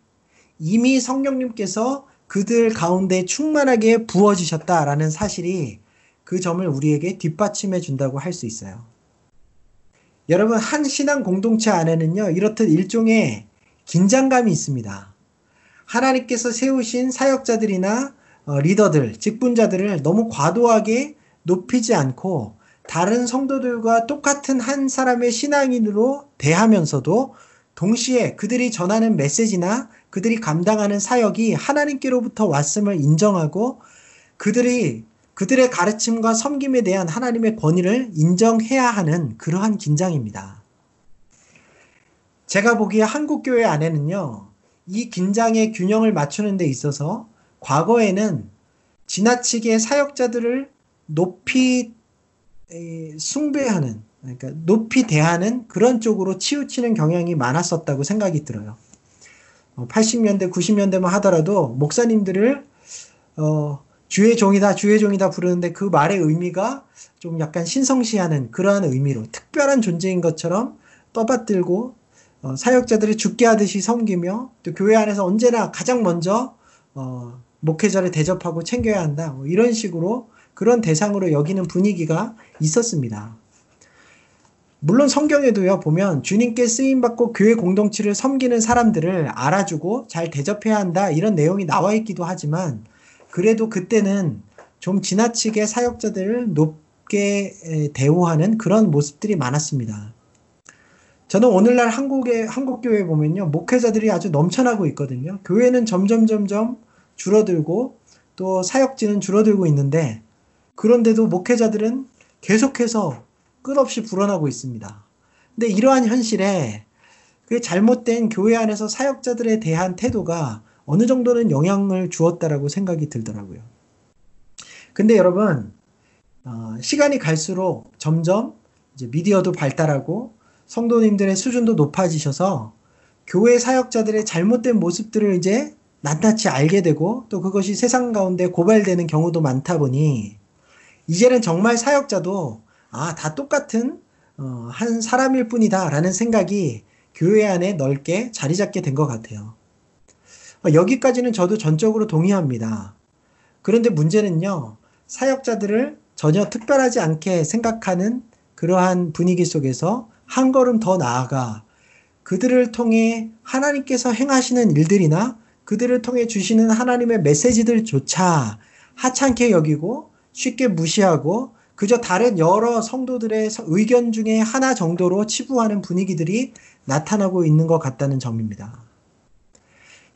이미 성령님께서 그들 가운데 충만하게 부어지셨다라는 사실이 그 점을 우리에게 뒷받침해 준다고 할 수 있어요. 여러분, 한 신앙 공동체 안에는요, 이렇듯 일종의 긴장감이 있습니다. 하나님께서 세우신 사역자들이나 리더들, 직분자들을 너무 과도하게 높이지 않고 다른 성도들과 똑같은 한 사람의 신앙인으로 대하면서도 동시에 그들이 전하는 메시지나 그들이 감당하는 사역이 하나님께로부터 왔음을 인정하고 그들의 가르침과 섬김에 대한 하나님의 권위를 인정해야 하는 그러한 긴장입니다. 제가 보기에 한국교회 안에는요, 이 긴장의 균형을 맞추는 데 있어서 과거에는 지나치게 사역자들을 높이 숭배하는, 그러니까 높이 대하는 그런 쪽으로 치우치는 경향이 많았었다고 생각이 들어요. 80년대, 90년대만 하더라도 목사님들을 주의 종이다, 주의 종이다 부르는데 그 말의 의미가 좀 약간 신성시하는 그러한 의미로 특별한 존재인 것처럼 떠받들고 사역자들이 죽게 하듯이 섬기며 또 교회 안에서 언제나 가장 먼저 목회자를 대접하고 챙겨야 한다, 뭐 이런 식으로 그런 대상으로 여기는 분위기가 있었습니다. 물론 성경에도요, 보면 주님께 쓰임받고 교회 공동체를 섬기는 사람들을 알아주고 잘 대접해야 한다, 이런 내용이 나와 있기도 하지만 그래도 그때는 좀 지나치게 사역자들을 높게 대우하는 그런 모습들이 많았습니다. 저는 오늘날 한국교회에 보면요, 목회자들이 아주 넘쳐나고 있거든요. 교회는 점점 줄어들고 또 사역지는 줄어들고 있는데, 그런데도 목회자들은 계속해서 끝없이 불어나고 있습니다. 근데 이러한 현실에 그 잘못된 교회 안에서 사역자들에 대한 태도가 어느 정도는 영향을 주었다라고 생각이 들더라고요. 근데 여러분, 시간이 갈수록 점점 이제 미디어도 발달하고 성도님들의 수준도 높아지셔서 교회 사역자들의 잘못된 모습들을 이제 낱낱이 알게 되고 또 그것이 세상 가운데 고발되는 경우도 많다 보니 이제는 정말 사역자도 다 똑같은 한 사람일 뿐이다 라는 생각이 교회 안에 넓게 자리 잡게 된 것 같아요. 여기까지는 저도 전적으로 동의합니다. 그런데 문제는요, 사역자들을 전혀 특별하지 않게 생각하는 그러한 분위기 속에서 한 걸음 더 나아가 그들을 통해 하나님께서 행하시는 일들이나 그들을 통해 주시는 하나님의 메시지들조차 하찮게 여기고 쉽게 무시하고 그저 다른 여러 성도들의 의견 중에 하나 정도로 치부하는 분위기들이 나타나고 있는 것 같다는 점입니다.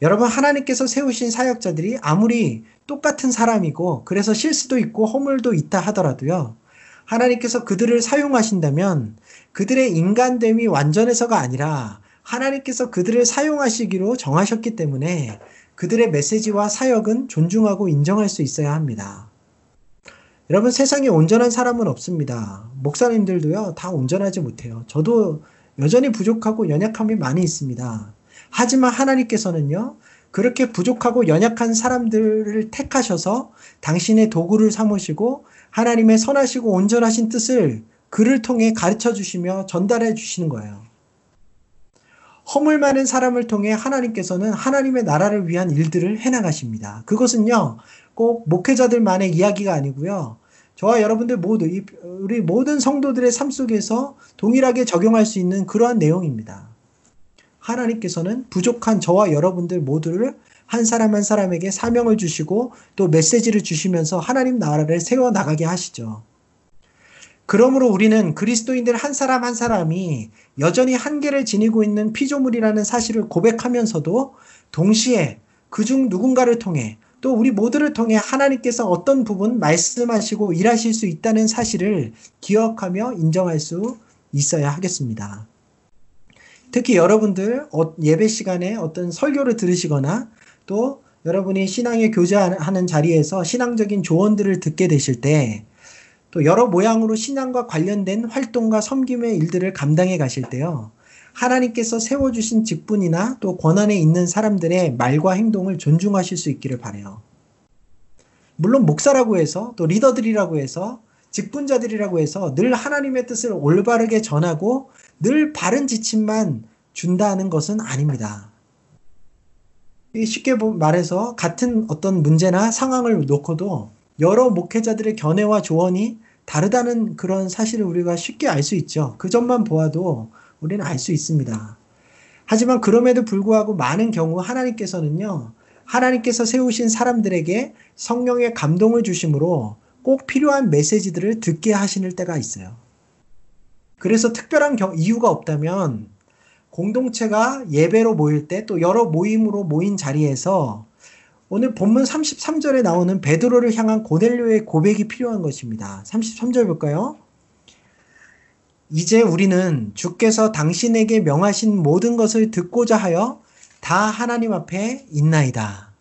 여러분, 하나님께서 세우신 사역자들이 아무리 똑같은 사람이고 그래서 실수도 있고 허물도 있다 하더라도요, 하나님께서 그들을 사용하신다면 그들의 인간됨이 완전해서가 아니라 하나님께서 그들을 사용하시기로 정하셨기 때문에 그들의 메시지와 사역은 존중하고 인정할 수 있어야 합니다. 여러분, 세상에 온전한 사람은 없습니다. 목사님들도요, 다 온전하지 못해요. 저도 여전히 부족하고 연약함이 많이 있습니다. 하지만 하나님께서는요, 그렇게 부족하고 연약한 사람들을 택하셔서 당신의 도구를 삼으시고 하나님의 선하시고 온전하신 뜻을 그를 통해 가르쳐 주시며 전달해 주시는 거예요. 허물 많은 사람을 통해 하나님께서는 하나님의 나라를 위한 일들을 해나가십니다. 그것은요, 꼭 목회자들만의 이야기가 아니고요, 저와 여러분들 모두, 우리 모든 성도들의 삶 속에서 동일하게 적용할 수 있는 그러한 내용입니다. 하나님께서는 부족한 저와 여러분들 모두를 한 사람 한 사람에게 사명을 주시고 또 메시지를 주시면서 하나님 나라를 세워나가게 하시죠. 그러므로 우리는 그리스도인들 한 사람 한 사람이 여전히 한계를 지니고 있는 피조물이라는 사실을 고백하면서도 동시에 그중 누군가를 통해 또 우리 모두를 통해 하나님께서 어떤 부분 말씀하시고 일하실 수 있다는 사실을 기억하며 인정할 수 있어야 하겠습니다. 특히 여러분들 예배 시간에 어떤 설교를 들으시거나 또 여러분이 신앙의 교제하는 자리에서 신앙적인 조언들을 듣게 되실 때, 또 여러 모양으로 신앙과 관련된 활동과 섬김의 일들을 감당해 가실 때요, 하나님께서 세워주신 직분이나 또 권한에 있는 사람들의 말과 행동을 존중하실 수 있기를 바라요. 물론 목사라고 해서 또 리더들이라고 해서 직분자들이라고 해서 늘 하나님의 뜻을 올바르게 전하고 늘 바른 지침만 준다는 것은 아닙니다. 쉽게 말해서 같은 어떤 문제나 상황을 놓고도 여러 목회자들의 견해와 조언이 다르다는 그런 사실을 우리가 쉽게 알 수 있죠. 그 점만 보아도 우리는 알 수 있습니다. 하지만 그럼에도 불구하고 많은 경우 하나님께서는요, 하나님께서 세우신 사람들에게 성령의 감동을 주심으로 꼭 필요한 메시지들을 듣게 하시는 때가 있어요. 그래서 특별한 이유가 없다면 공동체가 예배로 모일 때 또 여러 모임으로 모인 자리에서 오늘 본문 33절에 나오는 베드로를 향한 고넬류의 고백이 필요한 것입니다. 33절 볼까요? 이제 우리는 주께서 당신에게 명하신 모든 것을 듣고자 하여 다 하나님 앞에 있나이다.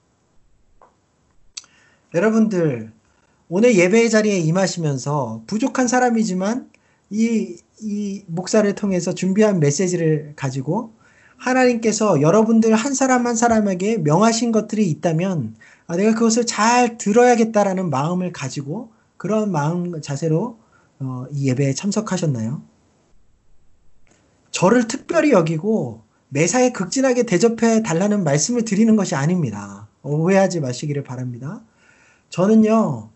여러분들, 오늘 예배의 자리에 임하시면서 부족한 사람이지만 이 목사를 통해서 준비한 메시지를 가지고 하나님께서 여러분들 한 사람 한 사람에게 명하신 것들이 있다면 내가 그것을 잘 들어야겠다라는 마음을 가지고 그런 마음 자세로 이 예배에 참석하셨나요? 저를 특별히 여기고 매사에 극진하게 대접해 달라는 말씀을 드리는 것이 아닙니다. 오해하지 마시기를 바랍니다. 저는요,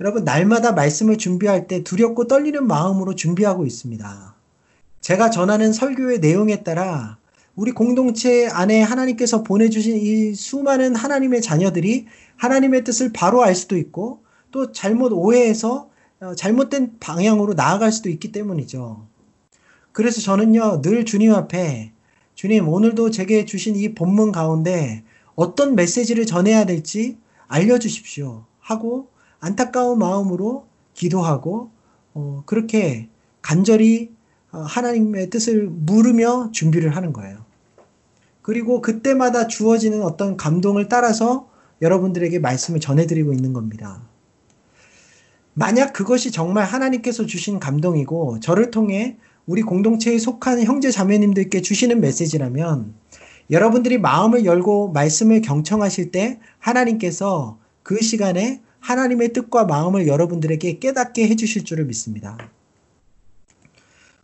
여러분, 날마다 말씀을 준비할 때 두렵고 떨리는 마음으로 준비하고 있습니다. 제가 전하는 설교의 내용에 따라 우리 공동체 안에 하나님께서 보내주신 이 수많은 하나님의 자녀들이 하나님의 뜻을 바로 알 수도 있고 또 잘못 오해해서 잘못된 방향으로 나아갈 수도 있기 때문이죠. 그래서 저는요, 늘 주님 앞에, 주님, 오늘도 제게 주신 이 본문 가운데 어떤 메시지를 전해야 될지 알려주십시오 하고 안타까운 마음으로 기도하고 그렇게 간절히 하나님의 뜻을 물으며 준비를 하는 거예요. 그리고 그때마다 주어지는 어떤 감동을 따라서 여러분들에게 말씀을 전해드리고 있는 겁니다. 만약 그것이 정말 하나님께서 주신 감동이고 저를 통해 우리 공동체에 속한 형제 자매님들께 주시는 메시지라면 여러분들이 마음을 열고 말씀을 경청하실 때 하나님께서 그 시간에 하나님의 뜻과 마음을 여러분들에게 깨닫게 해주실 줄을 믿습니다.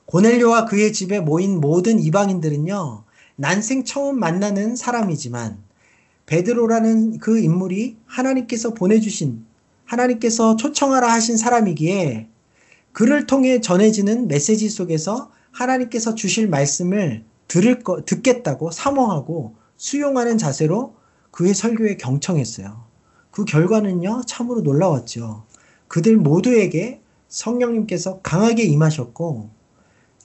고넬료와 그의 집에 모인 모든 이방인들은요, 난생 처음 만나는 사람이지만 베드로라는 그 인물이 하나님께서 보내주신, 하나님께서 초청하라 하신 사람이기에 그를 통해 전해지는 메시지 속에서 하나님께서 주실 말씀을 듣겠다고 사모하고 수용하는 자세로 그의 설교에 경청했어요. 그 결과는요, 참으로 놀라웠죠. 그들 모두에게 성령님께서 강하게 임하셨고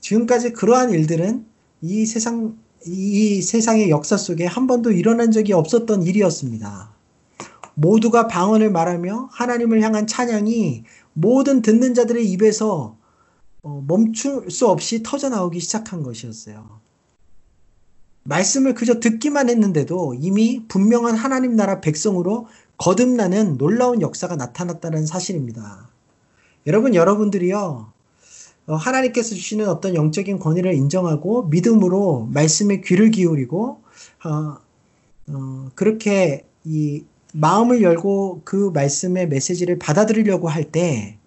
지금까지 그러한 일들은 이 세상의 역사 속에 한 번도 일어난 적이 없었던 일이었습니다. 모두가 방언을 말하며 하나님을 향한 찬양이 모든 듣는 자들의 입에서 멈출 수 없이 터져나오기 시작한 것이었어요. 말씀을 그저 듣기만 했는데도 이미 분명한 하나님 나라 백성으로 거듭나는 놀라운 역사가 나타났다는 사실입니다. 여러분, 여러분들이요, 하나님께서 주시는 어떤 영적인 권위를 인정하고 믿음으로 말씀에 귀를 기울이고 그렇게 이 마음을 열고 그 말씀의 메시지를 받아들이려고 할 때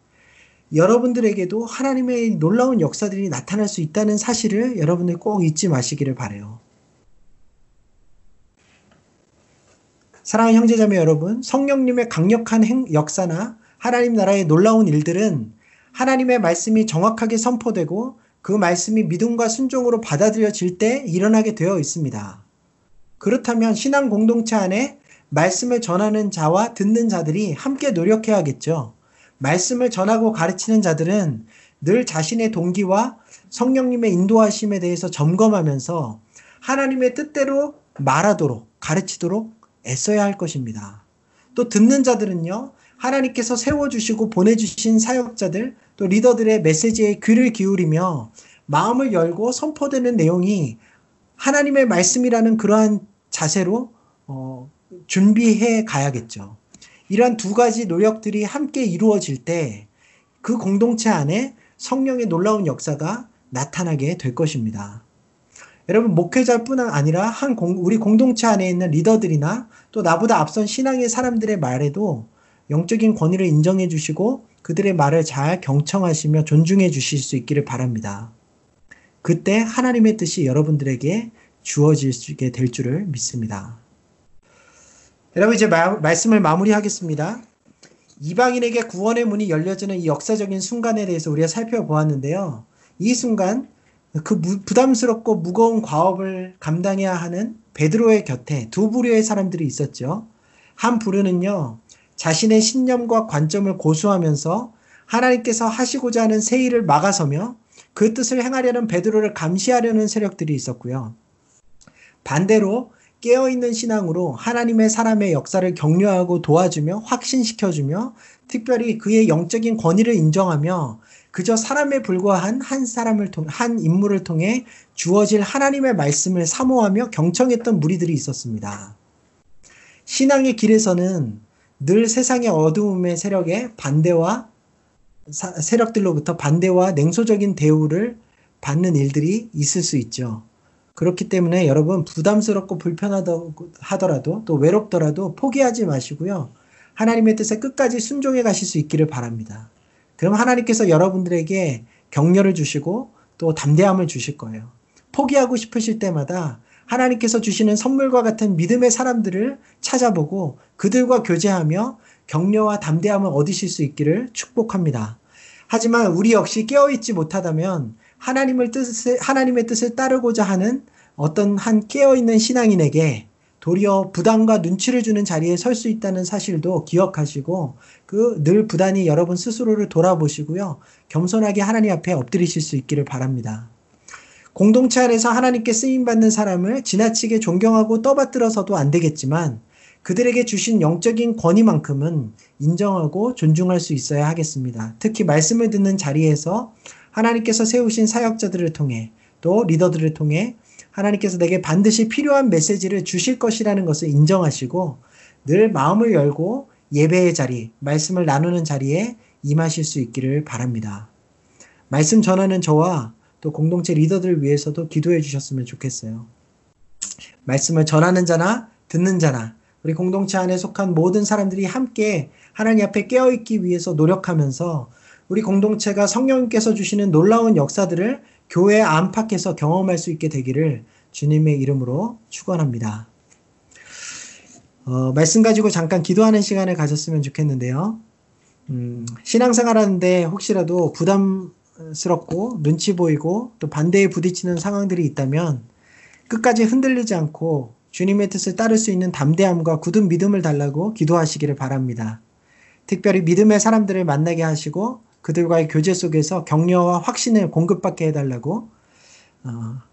여러분들에게도 하나님의 놀라운 역사들이 나타날 수 있다는 사실을 여러분들 꼭 잊지 마시기를 바라요. 사랑하는 형제자매 여러분, 성령님의 강력한 역사나 하나님 나라의 놀라운 일들은 하나님의 말씀이 정확하게 선포되고 그 말씀이 믿음과 순종으로 받아들여질 때 일어나게 되어 있습니다. 그렇다면 신앙 공동체 안에 말씀을 전하는 자와 듣는 자들이 함께 노력해야겠죠. 말씀을 전하고 가르치는 자들은 늘 자신의 동기와 성령님의 인도하심에 대해서 점검하면서 하나님의 뜻대로 말하도록, 가르치도록 애써야 할 것입니다. 또 듣는 자들은요, 하나님께서 세워주시고 보내주신 사역자들, 또 리더들의 메시지에 귀를 기울이며 마음을 열고 선포되는 내용이 하나님의 말씀이라는 그러한 자세로 준비해 가야겠죠. 이러한 두 가지 노력들이 함께 이루어질 때 그 공동체 안에 성령의 놀라운 역사가 나타나게 될 것입니다. 여러분, 목회자뿐 아니라 우리 공동체 안에 있는 리더들이나 또 나보다 앞선 신앙의 사람들의 말에도 영적인 권위를 인정해 주시고 그들의 말을 잘 경청하시며 존중해 주실 수 있기를 바랍니다. 그때 하나님의 뜻이 여러분들에게 주어지게 될 줄을 믿습니다. 여러분, 이제 말씀을 마무리하겠습니다. 이방인에게 구원의 문이 열려지는 이 역사적인 순간에 대해서 우리가 살펴보았는데요. 이 순간 그 부담스럽고 무거운 과업을 감당해야 하는 베드로의 곁에 두 부류의 사람들이 있었죠. 한 부류는요, 자신의 신념과 관점을 고수하면서 하나님께서 하시고자 하는 새 일을 막아서며 그 뜻을 행하려는 베드로를 감시하려는 세력들이 있었고요. 반대로 깨어있는 신앙으로 하나님의 사람의 역사를 격려하고 도와주며 확신시켜주며 특별히 그의 영적인 권위를 인정하며 그저 사람에 불과한 한 인물을 통해 주어질 하나님의 말씀을 사모하며 경청했던 무리들이 있었습니다. 신앙의 길에서는 늘 세상의 어두움의 세력의 세력들로부터 반대와 냉소적인 대우를 받는 일들이 있을 수 있죠. 그렇기 때문에 여러분 부담스럽고 불편하더라도 또 외롭더라도 포기하지 마시고요. 하나님의 뜻에 끝까지 순종해 가실 수 있기를 바랍니다. 그럼 하나님께서 여러분들에게 격려를 주시고 또 담대함을 주실 거예요. 포기하고 싶으실 때마다 하나님께서 주시는 선물과 같은 믿음의 사람들을 찾아보고 그들과 교제하며 격려와 담대함을 얻으실 수 있기를 축복합니다. 하지만 우리 역시 깨어있지 못하다면 하나님의 뜻을 따르고자 하는 어떤 한 깨어있는 신앙인에게 도리어 부담과 눈치를 주는 자리에 설 수 있다는 사실도 기억하시고 그 늘 부단히 여러분 스스로를 돌아보시고요. 겸손하게 하나님 앞에 엎드리실 수 있기를 바랍니다. 공동체 안에서 하나님께 쓰임받는 사람을 지나치게 존경하고 떠받들어서도 안 되겠지만 그들에게 주신 영적인 권위만큼은 인정하고 존중할 수 있어야 하겠습니다. 특히 말씀을 듣는 자리에서 하나님께서 세우신 사역자들을 통해 또 리더들을 통해 하나님께서 내게 반드시 필요한 메시지를 주실 것이라는 것을 인정하시고 늘 마음을 열고 예배의 자리, 말씀을 나누는 자리에 임하실 수 있기를 바랍니다. 말씀 전하는 저와 또 공동체 리더들을 위해서도 기도해 주셨으면 좋겠어요. 말씀을 전하는 자나 듣는 자나 우리 공동체 안에 속한 모든 사람들이 함께 하나님 앞에 깨어있기 위해서 노력하면서 우리 공동체가 성령님께서 주시는 놀라운 역사들을 교회 안팎에서 경험할 수 있게 되기를 주님의 이름으로 축원합니다. 말씀 가지고 잠깐 기도하는 시간을 가졌으면 좋겠는데요. 신앙생활하는데 혹시라도 부담스럽고 눈치 보이고 또 반대에 부딪히는 상황들이 있다면 끝까지 흔들리지 않고 주님의 뜻을 따를 수 있는 담대함과 굳은 믿음을 달라고 기도하시기를 바랍니다. 특별히 믿음의 사람들을 만나게 하시고 그들과의 교제 속에서 격려와 확신을 공급받게 해달라고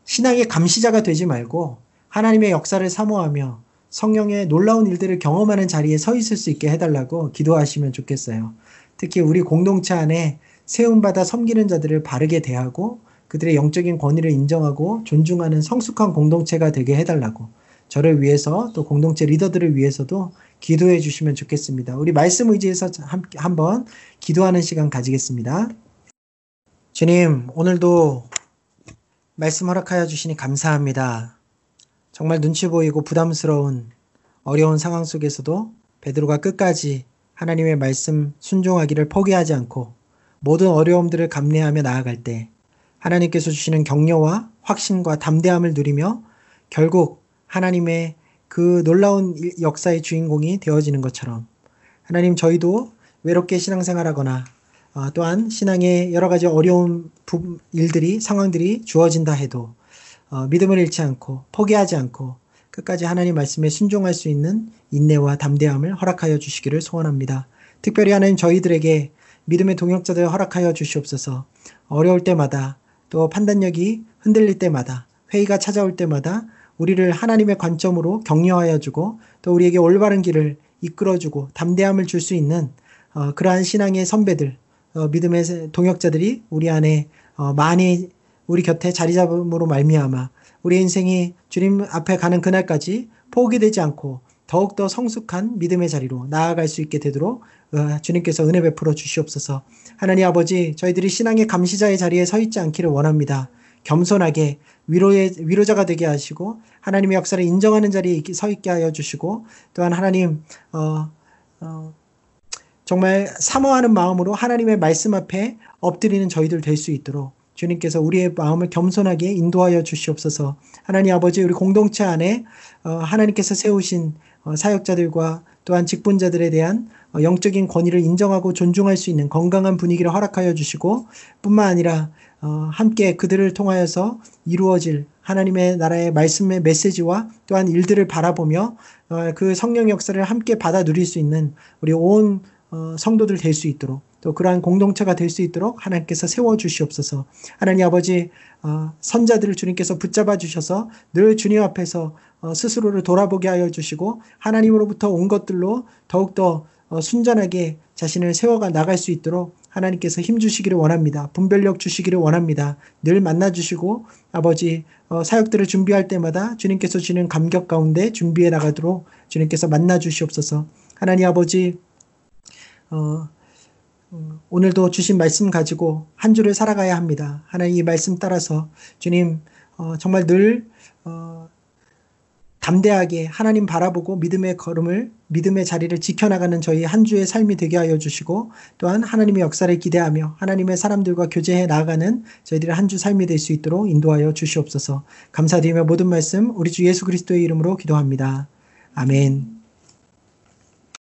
신앙의 감시자가 되지 말고 하나님의 역사를 사모하며 성령의 놀라운 일들을 경험하는 자리에 서 있을 수 있게 해달라고 기도하시면 좋겠어요. 특히 우리 공동체 안에 세움받아 섬기는 자들을 바르게 대하고 그들의 영적인 권위를 인정하고 존중하는 성숙한 공동체가 되게 해달라고 저를 위해서 또 공동체 리더들을 위해서도 기도해 주시면 좋겠습니다. 우리 말씀 의지해서 한번 기도하는 시간 가지겠습니다. 주님, 오늘도 말씀 허락하여 주시니 감사합니다. 정말 눈치 보이고 부담스러운 어려운 상황 속에서도 베드로가 끝까지 하나님의 말씀 순종하기를 포기하지 않고 모든 어려움들을 감내하며 나아갈 때 하나님께서 주시는 격려와 확신과 담대함을 누리며 결국 하나님의 그 놀라운 역사의 주인공이 되어지는 것처럼 하나님 저희도 외롭게 신앙생활하거나 또한 신앙의 여러 가지 어려운 일들이 상황들이 주어진다 해도 믿음을 잃지 않고 포기하지 않고 끝까지 하나님 말씀에 순종할 수 있는 인내와 담대함을 허락하여 주시기를 소원합니다. 특별히 하나님 저희들에게 믿음의 동역자들 허락하여 주시옵소서. 어려울 때마다 또 판단력이 흔들릴 때마다 회의가 찾아올 때마다 우리를 하나님의 관점으로 격려하여 주고 또 우리에게 올바른 길을 이끌어주고 담대함을 줄 수 있는 그러한 신앙의 선배들, 믿음의 동역자들이 우리 안에 많이 우리 곁에 자리 잡음으로 말미암아 우리의 인생이 주님 앞에 가는 그날까지 포기되지 않고 더욱더 성숙한 믿음의 자리로 나아갈 수 있게 되도록 주님께서 은혜 베풀어 주시옵소서. 하나님 아버지, 저희들이 신앙의 감시자의 자리에 서 있지 않기를 원합니다. 겸손하게 위로자가 되게 하시고 하나님의 역사를 인정하는 자리에 서 있게 하여 주시고 또한 하나님 정말 사모하는 마음으로 하나님의 말씀 앞에 엎드리는 저희들 될 수 있도록 주님께서 우리의 마음을 겸손하게 인도하여 주시옵소서. 하나님 아버지, 우리 공동체 안에 하나님께서 세우신 사역자들과 또한 직분자들에 대한 영적인 권위를 인정하고 존중할 수 있는 건강한 분위기를 허락하여 주시고, 뿐만 아니라 함께 그들을 통하여서 이루어질 하나님의 나라의 말씀의 메시지와 또한 일들을 바라보며 그 성령 역사를 함께 받아 누릴 수 있는 우리 온 성도들 될 수 있도록, 또 그러한 공동체가 될 수 있도록 하나님께서 세워주시옵소서. 하나님 아버지, 선자들을 주님께서 붙잡아 주셔서 늘 주님 앞에서 스스로를 돌아보게 하여 주시고, 하나님으로부터 온 것들로 더욱더 순전하게 자신을 세워가 나갈 수 있도록 하나님께서 힘 주시기를 원합니다. 분별력 주시기를 원합니다. 늘 만나주시고 아버지, 사역들을 준비할 때마다 주님께서 주시는 감격 가운데 준비해 나가도록 주님께서 만나주시옵소서. 하나님 아버지, 오늘도 주신 말씀 가지고 한 주를 살아가야 합니다. 하나님 이 말씀 따라서 주님 정말 늘 담대하게 하나님 바라보고 믿음의 걸음을, 믿음의 자리를 지켜나가는 저희 한 주의 삶이 되게 하여 주시고, 또한 하나님의 역사를 기대하며 하나님의 사람들과 교제해 나아가는 저희들의 한 주 삶이 될 수 있도록 인도하여 주시옵소서. 감사드리며 모든 말씀 우리 주 예수 그리스도의 이름으로 기도합니다. 아멘.